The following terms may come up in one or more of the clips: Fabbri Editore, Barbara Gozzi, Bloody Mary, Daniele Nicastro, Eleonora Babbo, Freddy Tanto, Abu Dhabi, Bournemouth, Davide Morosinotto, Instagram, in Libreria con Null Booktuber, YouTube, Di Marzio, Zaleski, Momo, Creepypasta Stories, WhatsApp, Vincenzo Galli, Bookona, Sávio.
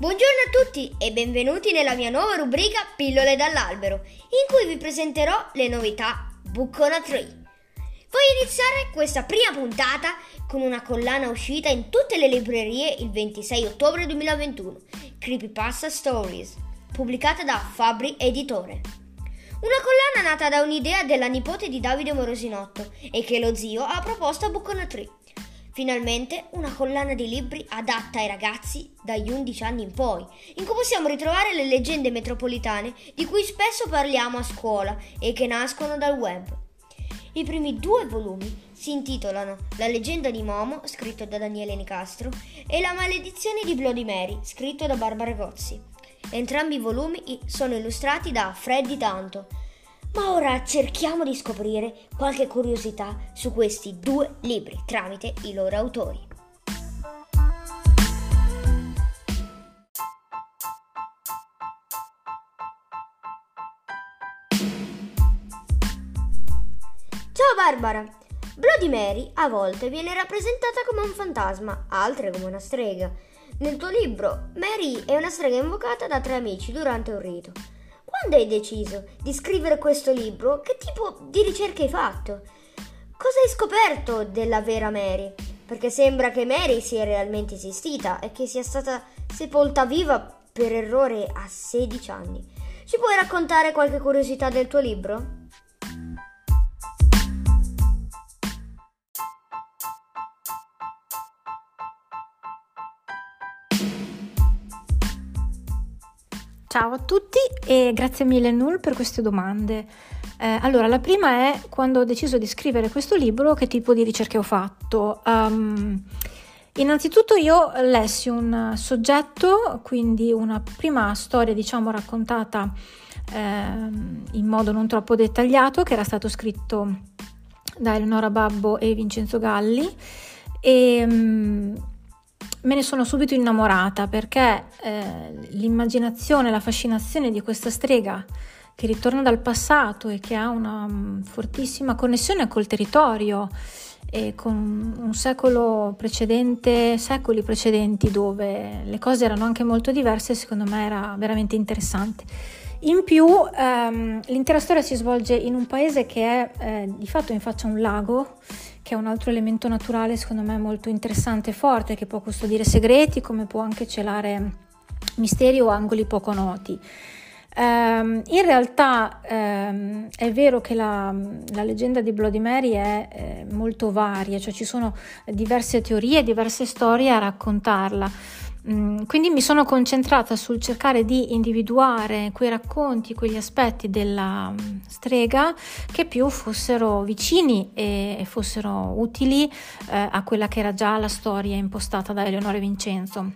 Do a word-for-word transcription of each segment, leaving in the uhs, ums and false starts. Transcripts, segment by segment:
Buongiorno a tutti e benvenuti nella mia nuova rubrica Pillole dall'albero, in cui vi presenterò le novità Bookona tre. Voglio iniziare questa prima puntata con una collana uscita in tutte le librerie il ventisei ottobre duemilaventuno, Creepypasta Stories, pubblicata da Fabbri Editore. Una collana nata da un'idea della nipote di Davide Morosinotto e che lo zio ha proposto a Bookona tre. Finalmente una collana di libri adatta ai ragazzi dagli undici anni in poi, in cui possiamo ritrovare le leggende metropolitane di cui spesso parliamo a scuola e che nascono dal web. I primi due volumi si intitolano La leggenda di Momo, scritto da Daniele Nicastro, e La maledizione di Bloody Mary, scritto da Barbara Gozzi. Entrambi i volumi sono illustrati da Freddy Tanto. Ma ora cerchiamo di scoprire qualche curiosità su questi due libri tramite i loro autori. Ciao Barbara! Bloody Mary a volte viene rappresentata come un fantasma, altre come una strega. Nel tuo libro, Mary è una strega invocata da tre amici durante un rito. Quando hai deciso di scrivere questo libro? Che tipo di ricerche hai fatto? Cosa hai scoperto della vera Mary? Perché sembra che Mary sia realmente esistita e che sia stata sepolta viva per errore a sedici anni. Ci puoi raccontare qualche curiosità del tuo libro? Ciao a tutti e grazie mille Null per queste domande. Eh, allora, la prima è quando ho deciso di scrivere questo libro, che tipo di ricerche ho fatto? Um, innanzitutto io lessi un soggetto, quindi una prima storia diciamo raccontata eh, in modo non troppo dettagliato, che era stato scritto da Eleonora Babbo e Vincenzo Galli, e... Um, me ne sono subito innamorata perché eh, l'immaginazione, la fascinazione di questa strega che ritorna dal passato e che ha una um, fortissima connessione col territorio e con un secolo precedente, secoli precedenti dove le cose erano anche molto diverse, secondo me era veramente interessante. In più ehm, l'intera storia si svolge in un paese che è eh, di fatto in faccia a un lago, che è un altro elemento naturale secondo me molto interessante e forte, che può custodire segreti come può anche celare misteri o angoli poco noti. Ehm, in realtà ehm, è vero che la, la leggenda di Bloody Mary è eh, molto varia, cioè ci sono diverse teorie, diverse storie a raccontarla, mm, quindi mi sono concentrata sul cercare di individuare quei racconti, quegli aspetti della strega che più fossero vicini e fossero utili eh, a quella che era già la storia impostata da Eleonora e Vincenzo.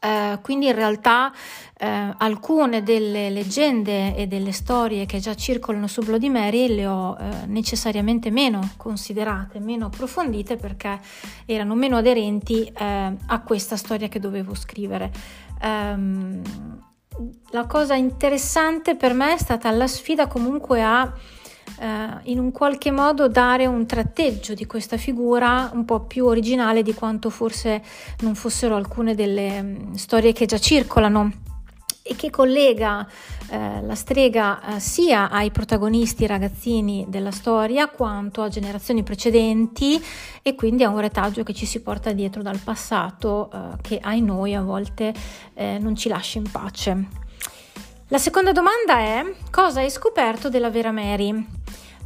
Uh, quindi in realtà uh, alcune delle leggende e delle storie che già circolano su Bloody Mary le ho uh, necessariamente meno considerate, meno approfondite, perché erano meno aderenti uh, a questa storia che dovevo scrivere. Um, la cosa interessante per me è stata la sfida comunque a Uh, in un qualche modo dare un tratteggio di questa figura un po' più originale di quanto forse non fossero alcune delle um, storie che già circolano e che collega uh, la strega uh, sia ai protagonisti ragazzini della storia quanto a generazioni precedenti e quindi a un retaggio che ci si porta dietro dal passato uh, che ai noi a volte uh, non ci lascia in pace. La seconda domanda è: cosa hai scoperto della vera Mary?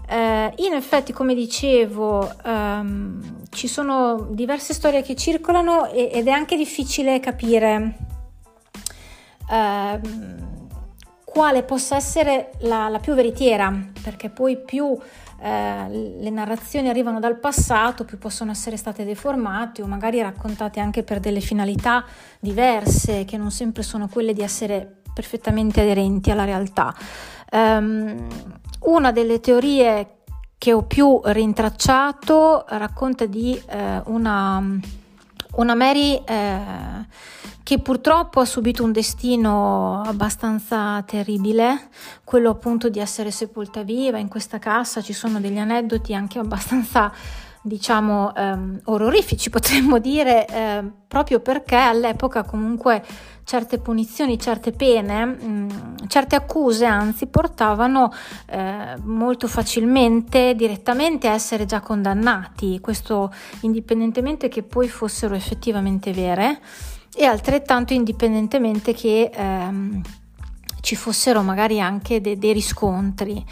Eh, in effetti, come dicevo, ehm, ci sono diverse storie che circolano e, ed è anche difficile capire ehm, quale possa essere la, la più veritiera, perché poi più eh, le narrazioni arrivano dal passato, più possono essere state deformate o magari raccontate anche per delle finalità diverse che non sempre sono quelle di essere perfettamente aderenti alla realtà. Um, una delle teorie che ho più rintracciato racconta di eh, una, una Mary eh, che purtroppo ha subito un destino abbastanza terribile, quello appunto di essere sepolta viva in questa cassa. Ci sono degli aneddoti anche abbastanza diciamo ehm, orrorifici, potremmo dire, ehm, proprio perché all'epoca comunque certe punizioni, certe pene, mh, certe accuse anzi portavano eh, molto facilmente direttamente a essere già condannati, questo indipendentemente che poi fossero effettivamente vere e altrettanto indipendentemente che ehm, ci fossero magari anche de- dei riscontri.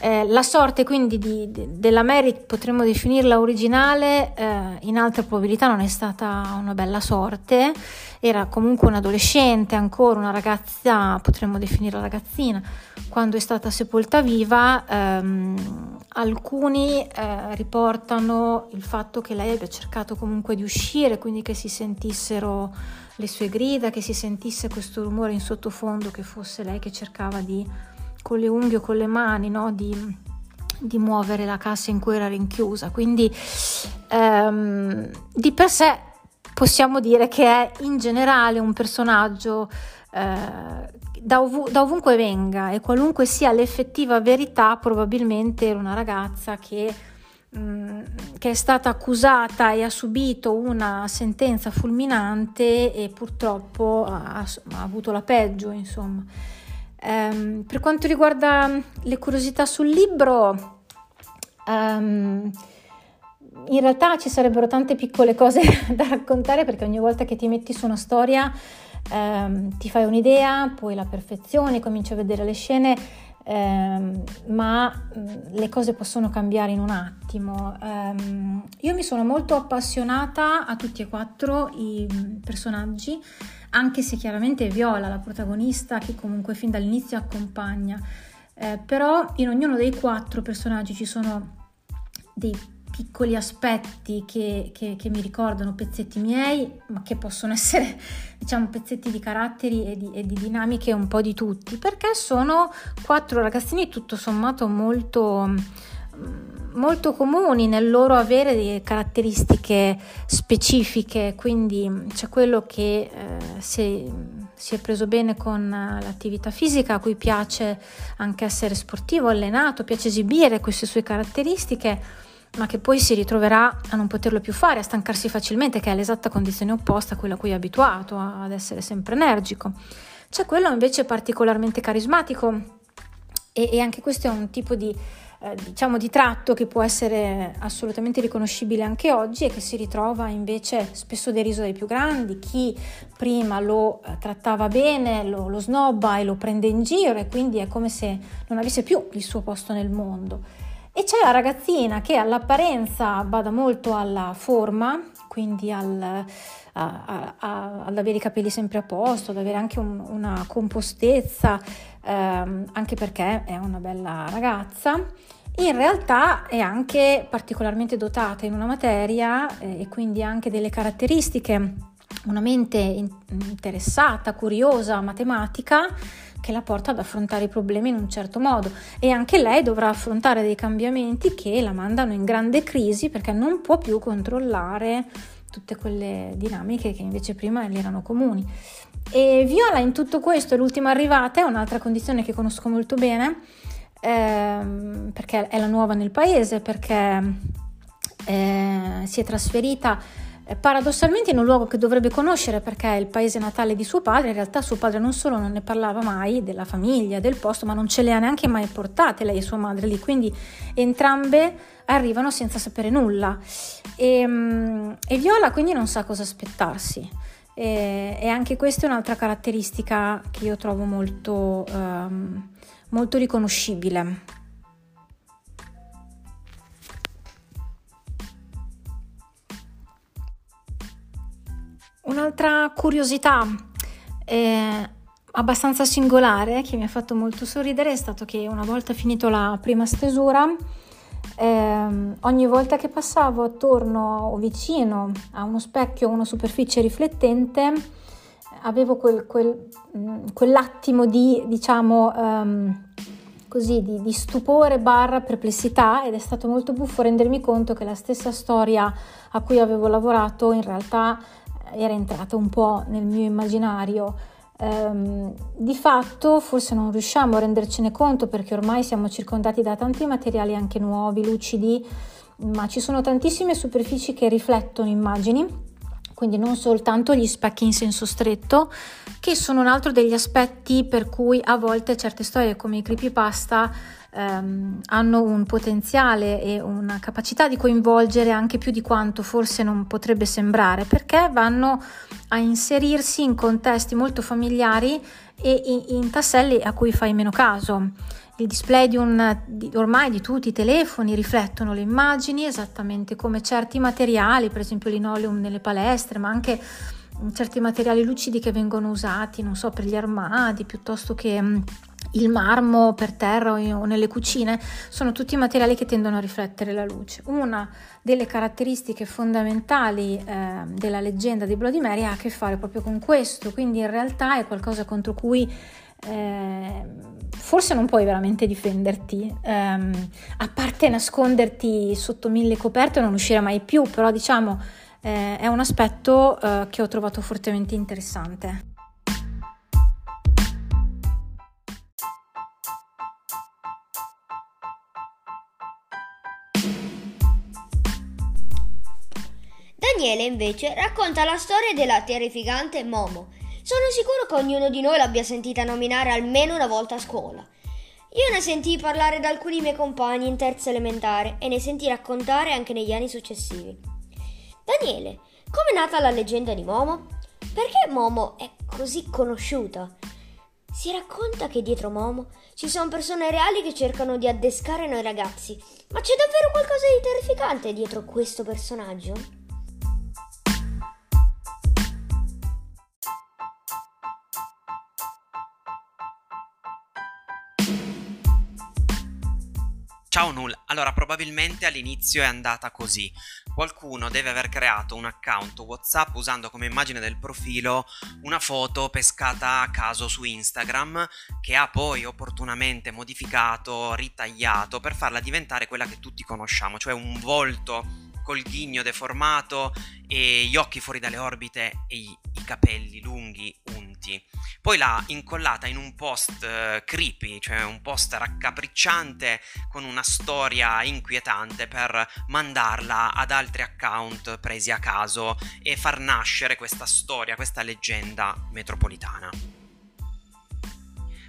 Eh, la sorte quindi di, de, della Mary, potremmo definirla originale, eh, in altre probabilità non è stata una bella sorte, era comunque un'adolescente ancora, una ragazza, potremmo definirla ragazzina, quando è stata sepolta viva. Ehm, alcuni eh, riportano il fatto che lei abbia cercato comunque di uscire, quindi che si sentissero le sue grida, che si sentisse questo rumore in sottofondo, che fosse lei che cercava di, con le unghie o con le mani, no, di, di muovere la cassa in cui era rinchiusa. Quindi ehm, di per sé possiamo dire che è in generale un personaggio eh, da, ov- da ovunque venga e qualunque sia l'effettiva verità, probabilmente era una ragazza che, mh, che è stata accusata e ha subito una sentenza fulminante e purtroppo ha, ha avuto la peggio, insomma. Um, per quanto riguarda le curiosità sul libro, um, in realtà ci sarebbero tante piccole cose da raccontare, perché ogni volta che ti metti su una storia um, ti fai un'idea, poi la perfezioni, cominci a vedere le scene, um, ma le cose possono cambiare in un attimo. Um, io mi sono molto appassionata a tutti e quattro i personaggi, anche se chiaramente è Viola la protagonista che comunque fin dall'inizio accompagna, eh, però in ognuno dei quattro personaggi ci sono dei piccoli aspetti che, che, che mi ricordano pezzetti miei, ma che possono essere, diciamo, pezzetti di caratteri e di, e di dinamiche un po' di tutti, perché sono quattro ragazzini tutto sommato molto... molto comuni nel loro avere delle caratteristiche specifiche, quindi c'è quello che eh, se, si è preso bene con l'attività fisica, a cui piace anche essere sportivo, allenato, piace esibire queste sue caratteristiche, ma che poi si ritroverà a non poterlo più fare, a stancarsi facilmente, che è l'esatta condizione opposta a quella a cui è abituato, ad essere sempre energico. C'è quello invece particolarmente carismatico e, e anche questo è un tipo di Eh, diciamo di tratto che può essere assolutamente riconoscibile anche oggi e che si ritrova invece spesso deriso dai più grandi, chi prima lo eh, trattava bene lo, lo snobba e lo prende in giro e quindi è come se non avesse più il suo posto nel mondo. E c'è la ragazzina che all'apparenza bada molto alla forma, quindi al, a, a, a, ad avere i capelli sempre a posto, ad avere anche un, una compostezza, ehm, anche perché è una bella ragazza. In realtà è anche particolarmente dotata in una materia eh, e quindi anche delle caratteristiche, una mente in, interessata, curiosa, matematica, che la porta ad affrontare i problemi in un certo modo, e anche lei dovrà affrontare dei cambiamenti che la mandano in grande crisi, perché non può più controllare tutte quelle dinamiche che invece prima le erano comuni. E Viola in tutto questo è l'ultima arrivata, è un'altra condizione che conosco molto bene, ehm, perché è la nuova nel paese, perché eh, si è trasferita paradossalmente in un luogo che dovrebbe conoscere perché è il paese natale di suo padre. In realtà suo padre non solo non ne parlava mai della famiglia, del posto, ma non ce le ha neanche mai portate lei e sua madre lì, quindi entrambe arrivano senza sapere nulla e, e Viola quindi non sa cosa aspettarsi e, e anche questa è un'altra caratteristica che io trovo molto, ehm, molto riconoscibile. Un'altra curiosità eh, abbastanza singolare che mi ha fatto molto sorridere è stato che una volta finito la prima stesura, eh, ogni volta che passavo attorno o vicino a uno specchio o una superficie riflettente avevo quel, quel, mh, quell'attimo di, diciamo, um, così, di, di stupore barra perplessità, ed è stato molto buffo rendermi conto che la stessa storia a cui avevo lavorato in realtà era entrata un po' nel mio immaginario. Ehm, di fatto forse non riusciamo a rendercene conto perché ormai siamo circondati da tanti materiali anche nuovi, lucidi, ma ci sono tantissime superfici che riflettono immagini, quindi non soltanto gli specchi in senso stretto, che sono un altro degli aspetti per cui a volte certe storie come i creepypasta ehm, hanno un potenziale e una capacità di coinvolgere anche più di quanto forse non potrebbe sembrare, perché vanno a inserirsi in contesti molto familiari e in, in tasselli a cui fai meno caso. Il display di un, di, ormai di tutti i telefoni riflettono le immagini, esattamente come certi materiali, per esempio linoleum nelle palestre, ma anche certi materiali lucidi che vengono usati, non so, per gli armadi, piuttosto che il marmo per terra o nelle cucine, sono tutti materiali che tendono a riflettere la luce. Una delle caratteristiche fondamentali eh, della leggenda di Bloody Mary ha a che fare proprio con questo, quindi in realtà è qualcosa contro cui Eh, forse non puoi veramente difenderti, ehm, a parte nasconderti sotto mille coperte e non uscire mai più, però diciamo eh, è un aspetto eh, che ho trovato fortemente interessante. Daniele invece racconta la storia della terrificante Momo. Sono sicuro che ognuno di noi l'abbia sentita nominare almeno una volta a scuola. Io ne sentii parlare da alcuni miei compagni in terza elementare e ne sentii raccontare anche negli anni successivi. Daniele, com'è nata la leggenda di Momo? Perché Momo è così conosciuta? Si racconta che dietro Momo ci sono persone reali che cercano di addescare noi ragazzi, ma c'è davvero qualcosa di terrificante dietro questo personaggio? Ciao Null, allora probabilmente all'inizio è andata così. Qualcuno deve aver creato un account WhatsApp usando come immagine del profilo una foto pescata a caso su Instagram, che ha poi opportunamente modificato, ritagliato per farla diventare quella che tutti conosciamo, cioè un volto col ghigno deformato e gli occhi fuori dalle orbite e i, i capelli lunghi unti. Poi l'ha incollata in un post eh, creepy, cioè un post raccapricciante con una storia inquietante, per mandarla ad altri account presi a caso e far nascere questa storia, questa leggenda metropolitana.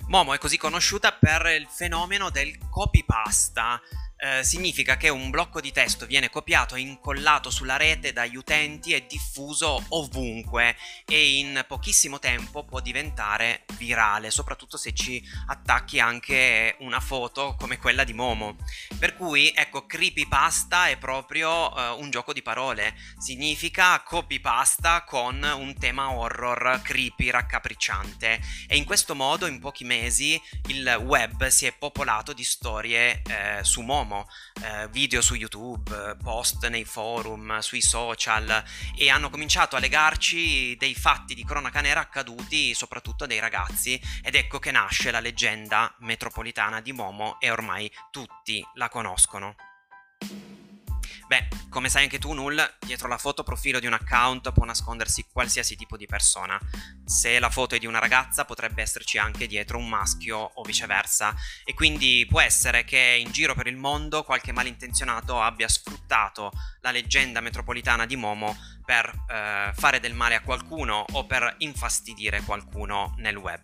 Momo è così conosciuta per il fenomeno del copypasta. Eh, significa che un blocco di testo viene copiato e incollato sulla rete dagli utenti e diffuso ovunque, e in pochissimo tempo può diventare virale, soprattutto se ci attacchi anche una foto come quella di Momo. Per cui ecco, creepypasta è proprio eh, un gioco di parole, significa copypasta con un tema horror creepy raccapricciante, e in questo modo in pochi mesi il web si è popolato di storie eh, su Momo, video su YouTube, post nei forum, sui social, e hanno cominciato a legarci dei fatti di cronaca nera accaduti soprattutto dei ragazzi, ed ecco che nasce la leggenda metropolitana di Momo e ormai tutti la conoscono. Beh, come sai anche tu Null, dietro la foto profilo di un account può nascondersi qualsiasi tipo di persona. Se la foto è di una ragazza, potrebbe esserci anche dietro un maschio o viceversa, e quindi può essere che in giro per il mondo qualche malintenzionato abbia sfruttato la leggenda metropolitana di Momo per eh, fare del male a qualcuno o per infastidire qualcuno nel web.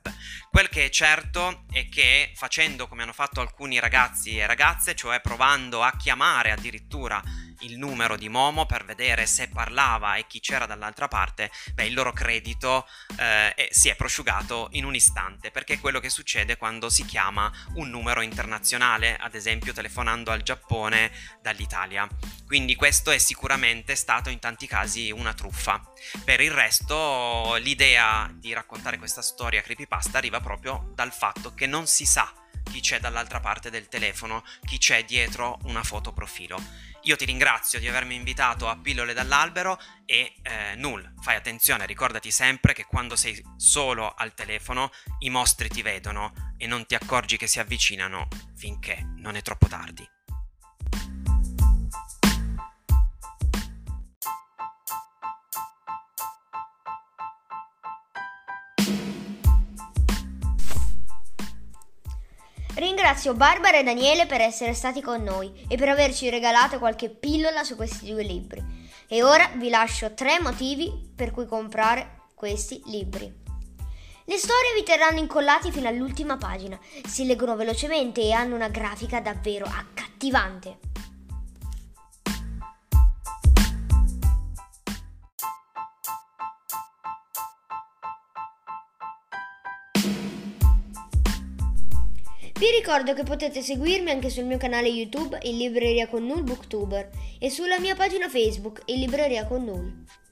Quel che è certo è che, facendo come hanno fatto alcuni ragazzi e ragazze, cioè provando a chiamare addirittura il numero di Momo per vedere se parlava e chi c'era dall'altra parte, beh, il loro credito eh, si è prosciugato in un istante, perché è quello che succede quando si chiama un numero internazionale, ad esempio telefonando al Giappone dall'Italia. Quindi questo è sicuramente stato in tanti casi una truffa. Per il resto, l'idea di raccontare questa storia creepypasta arriva proprio dal fatto che non si sa chi c'è dall'altra parte del telefono, chi c'è dietro una foto profilo. Io ti ringrazio di avermi invitato a Pillole dall'albero e eh, Null, fai attenzione, ricordati sempre che quando sei solo al telefono i mostri ti vedono e non ti accorgi che si avvicinano finché non è troppo tardi. Ringrazio Barbara e Daniele per essere stati con noi e per averci regalato qualche pillola su questi due libri. E ora vi lascio tre motivi per cui comprare questi libri. Le storie vi terranno incollati fino all'ultima pagina, si leggono velocemente e hanno una grafica davvero accattivante. Vi ricordo che potete seguirmi anche sul mio canale YouTube, in Libreria con Null Booktuber, e sulla mia pagina Facebook, in Libreria con Null.